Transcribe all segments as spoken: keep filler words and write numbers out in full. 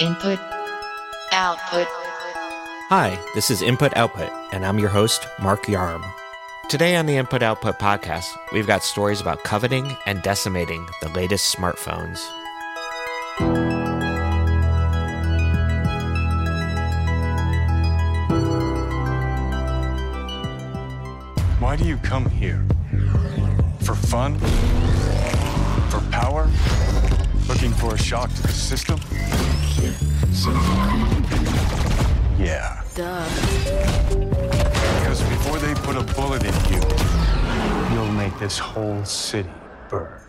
Input, output. Hi, this is Input Output, and I'm your host, Mark Yarm. Today on the Input Output podcast, we've got stories about coveting and decimating the latest smartphones. Why do you come here? For fun? For power? Looking for a shock to the system? Yeah. Duh. Because before they put a bullet in you, you'll make this whole city burn.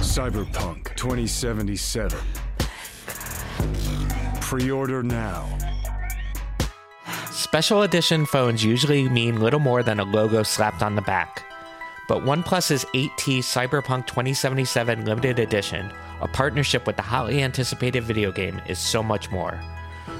Cyberpunk twenty seventy-seven. Pre-order now. Special edition phones usually mean little more than a logo slapped on the back. But OnePlus's eight T Cyberpunk twenty seventy-seven Limited Edition, a partnership with the hotly anticipated video game, is so much more.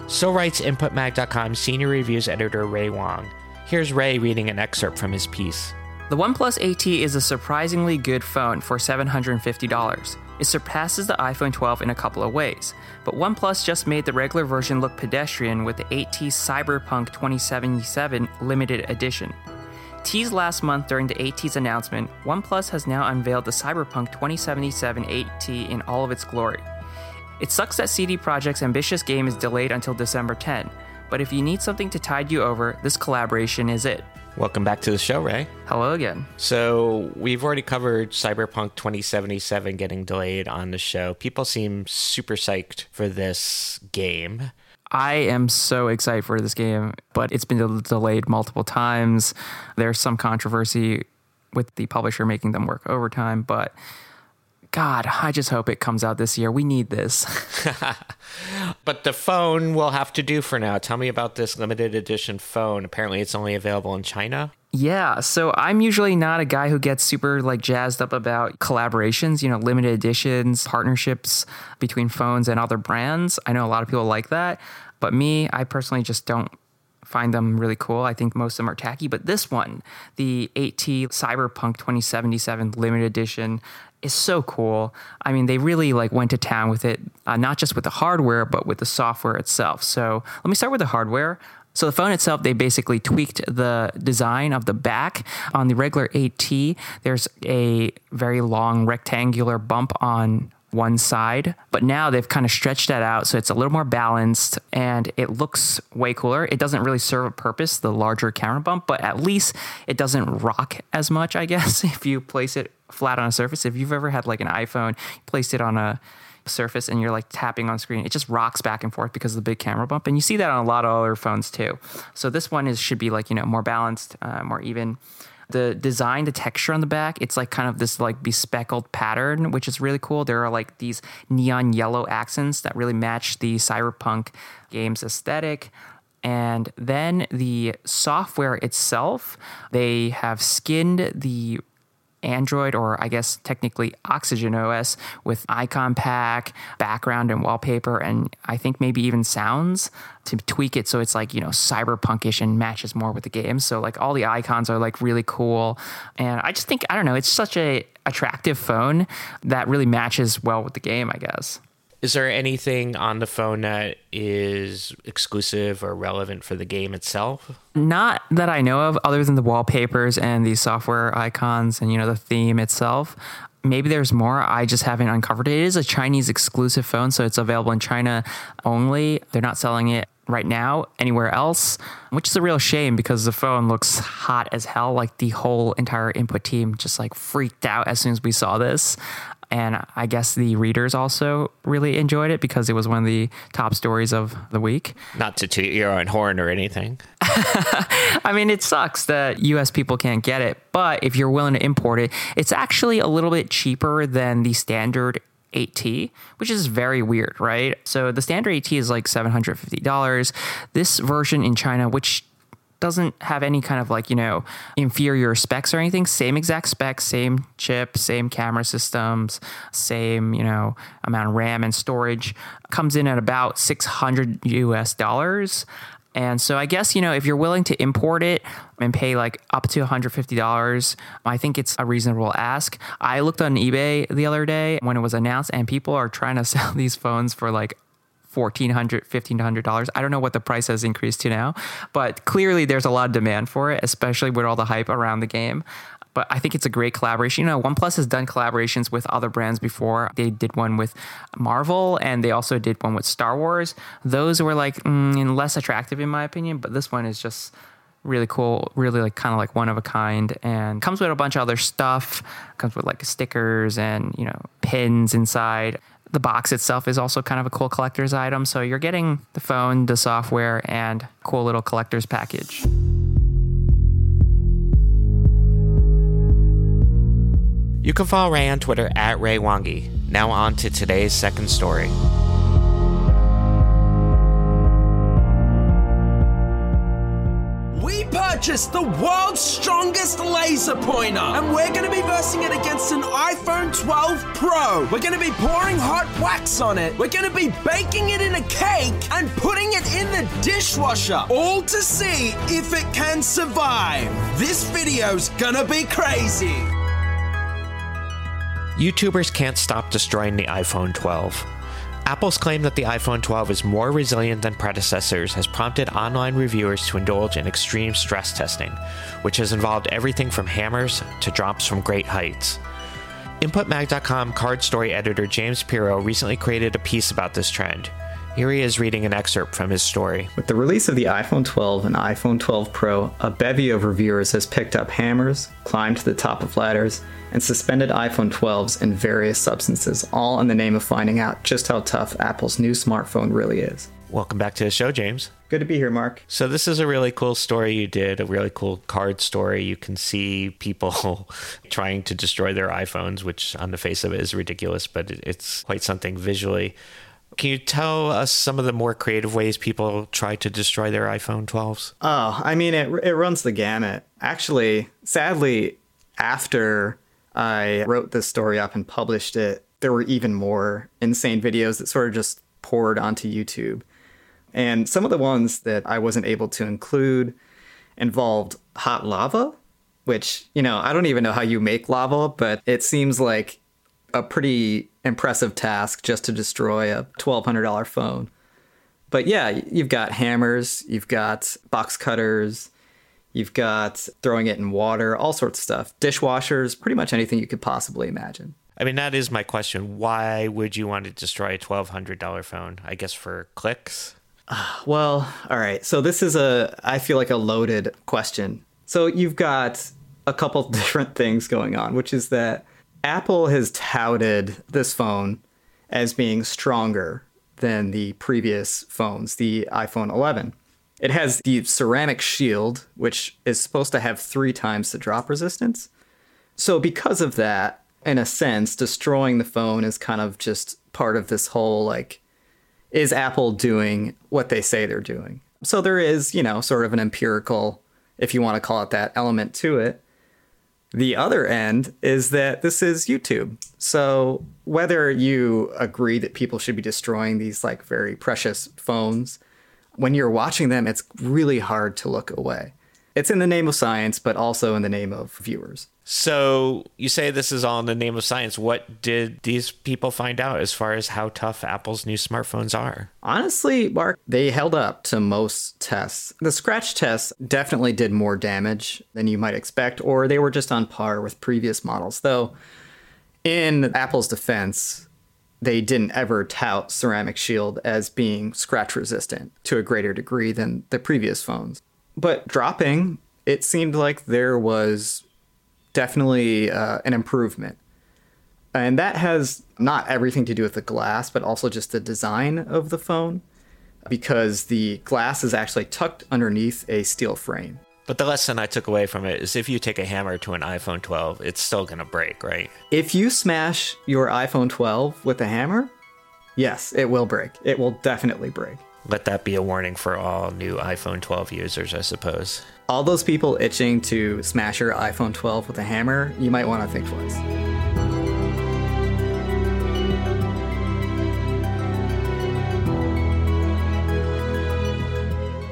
So writes Input Mag dot com senior reviews editor Ray Wong. Here's Ray reading an excerpt from his piece. The OnePlus eight T is a surprisingly good phone for seven hundred fifty dollars. It surpasses the iPhone twelve in a couple of ways, but OnePlus just made the regular version look pedestrian with the eight T Cyberpunk twenty seventy-seven Limited Edition. Teased last month during the eight T's announcement, OnePlus has now unveiled the Cyberpunk twenty seventy-seven eight T in all of its glory. It sucks that C D Projekt's ambitious game is delayed until December tenth, but if you need something to tide you over, this collaboration is it. Welcome back to the show, Ray. Hello again. So we've already covered Cyberpunk twenty seventy-seven getting delayed on the show. People seem super psyched for this game. I am so excited for this game, but it's been delayed multiple times. There's some controversy with the publisher making them work overtime, but God, I just hope it comes out this year. We need this. But the phone will have to do for now. Tell me about this limited edition phone. Apparently it's only available in China. Yeah, so I'm usually not a guy who gets super like jazzed up about collaborations, you know, limited editions, partnerships between phones and other brands. I know a lot of people like that, but me, I personally just don't find them really cool. I think most of them are tacky, but this one, the eight T Cyberpunk twenty seventy-seven Limited Edition, is so cool. I mean, they really like went to town with it, uh, not just with the hardware, but with the software itself. So let me start with the hardware. So the phone itself, they basically tweaked the design of the back. On the regular eight T, there's a very long rectangular bump on one side, but now they've kind of stretched that out so it's a little more balanced and it looks way cooler. It doesn't really serve a purpose, the larger camera bump, but at least it doesn't rock as much, I guess, if you place it flat on a surface. If you've ever had like an iPhone, placed it on a surface and you're like tapping on screen, it just rocks back and forth because of the big camera bump. And you see that on a lot of other phones too. So this one is should be like, you know, more balanced, uh, more even. The design, the texture on the back, it's like kind of this like bespeckled pattern, which is really cool. There are like these neon yellow accents that really match the Cyberpunk game's aesthetic. And then the software itself, they have skinned the Android, or I guess technically Oxygen O S, with icon pack, background and wallpaper, and I think maybe even sounds to tweak it so it's like, you know, cyberpunkish and matches more with the game. So like all the icons are like really cool. And I just think, I don't know, it's such a attractive phone that really matches well with the game, I guess. Is there anything on the phone that is exclusive or relevant for the game itself? Not that I know of, other than the wallpapers and the software icons and, you know, the theme itself. Maybe there's more. I just haven't uncovered it. It is a Chinese exclusive phone, so it's available in China only. They're not selling it right now anywhere else, which is a real shame because the phone looks hot as hell. Like the whole entire Input team just like freaked out as soon as we saw this. And I guess the readers also really enjoyed it because it was one of the top stories of the week. Not to toot your own horn or anything. I mean, it sucks that U S people can't get it, but if you're willing to import it, it's actually a little bit cheaper than the standard eight T, which is very weird, right? So the standard eight T is like seven hundred fifty dollars. This version in China, which doesn't have any kind of like, you know, inferior specs or anything. Same exact specs, same chip, same camera systems, same, you know, amount of RAM and storage. Comes in at about six hundred U S dollars. And so I guess, you know, if you're willing to import it and pay like up to one hundred fifty dollars, I think it's a reasonable ask. I looked on eBay the other day when it was announced and people are trying to sell these phones for like fourteen hundred dollars, fifteen hundred dollars. I don't know what the price has increased to now, but clearly there's a lot of demand for it, especially with all the hype around the game. But I think it's a great collaboration. You know, OnePlus has done collaborations with other brands before. They did one with Marvel, and they also did one with Star Wars. Those were like mm, less attractive in my opinion, but this one is just really cool, really like kind of like one of a kind, and comes with a bunch of other stuff. Comes with like stickers and, you know, pins inside. The box itself is also kind of a cool collector's item. So you're getting the phone, the software, and cool little collector's package. You can follow Ray on Twitter at Ray Wongi. Now on to today's second story. We purchased the world's strongest laser pointer, and we're going to be versing it against an iPhone twelve Pro. We're going to be pouring hot wax on it. We're going to be baking it in a cake and putting it in the dishwasher, all to see if it can survive. This video's going to be crazy. YouTubers can't stop destroying the iPhone twelve. Apple's claim that the iPhone twelve is more resilient than predecessors has prompted online reviewers to indulge in extreme stress testing, which has involved everything from hammers to drops from great heights. Input Mag dot com card story editor James Pero recently created a piece about this trend. Here he is reading an excerpt from his story. With the release of the iPhone twelve and iPhone twelve Pro, a bevy of reviewers has picked up hammers, climbed to the top of ladders, and suspended iPhone twelves in various substances, all in the name of finding out just how tough Apple's new smartphone really is. Welcome back to the show, James. Good to be here, Mark. So this is a really cool story you did, a really cool card story. You can see people trying to destroy their iPhones, which on the face of it is ridiculous, but it's quite something visually. Can you tell us some of the more creative ways people try to destroy their iPhone twelves? Oh, I mean, it it runs the gamut. Actually, sadly, after I wrote this story up and published it, there were even more insane videos that sort of just poured onto YouTube. And some of the ones that I wasn't able to include involved hot lava, which, you know, I don't even know how you make lava, but it seems like a pretty impressive task just to destroy a twelve hundred dollars phone. But yeah, you've got hammers, you've got box cutters, you've got throwing it in water, all sorts of stuff. Dishwashers, pretty much anything you could possibly imagine. I mean, that is my question. Why would you want to destroy a twelve hundred dollars phone? I guess for clicks? Uh, well, all right. So this is a, I feel like a loaded question. So you've got a couple different things going on, which is that Apple has touted this phone as being stronger than the previous phones, the iPhone eleven. It has the ceramic shield, which is supposed to have three times the drop resistance. So because of that, in a sense, destroying the phone is kind of just part of this whole, like, is Apple doing what they say they're doing? So there is, you know, sort of an empirical, if you want to call it that, element to it. The other end is that this is YouTube. So whether you agree that people should be destroying these like very precious phones, when you're watching them, it's really hard to look away. It's in the name of science, but also in the name of viewers. So you say this is all in the name of science. What did these people find out as far as how tough Apple's new smartphones are? Honestly, Mark, they held up to most tests. The scratch tests definitely did more damage than you might expect, or they were just on par with previous models. Though, in Apple's defense, they didn't ever tout Ceramic Shield as being scratch resistant to a greater degree than the previous phones. But dropping, it seemed like there was definitely uh, an improvement. And that has not everything to do with the glass, but also just the design of the phone, because the glass is actually tucked underneath a steel frame. But the lesson I took away from it is if you take a hammer to an iPhone twelve, it's still going to break, right? If you smash your iPhone twelve with a hammer, yes, it will break. It will definitely break. Let that be a warning for all new iPhone twelve users, I suppose. All those people itching to smash your iPhone twelve with a hammer, you might want to think twice.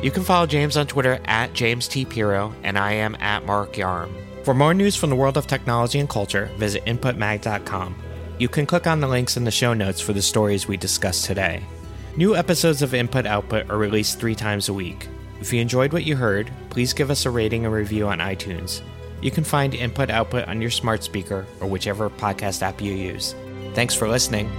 You can follow James on Twitter at James T. Pero, and I am at Mark Yarm. For more news from the world of technology and culture, visit Input Mag dot com. You can click on the links in the show notes for the stories we discussed today. New episodes of Input Output are released three times a week. If you enjoyed what you heard, please give us a rating and review on iTunes. You can find Input Output on your smart speaker or whichever podcast app you use. Thanks for listening.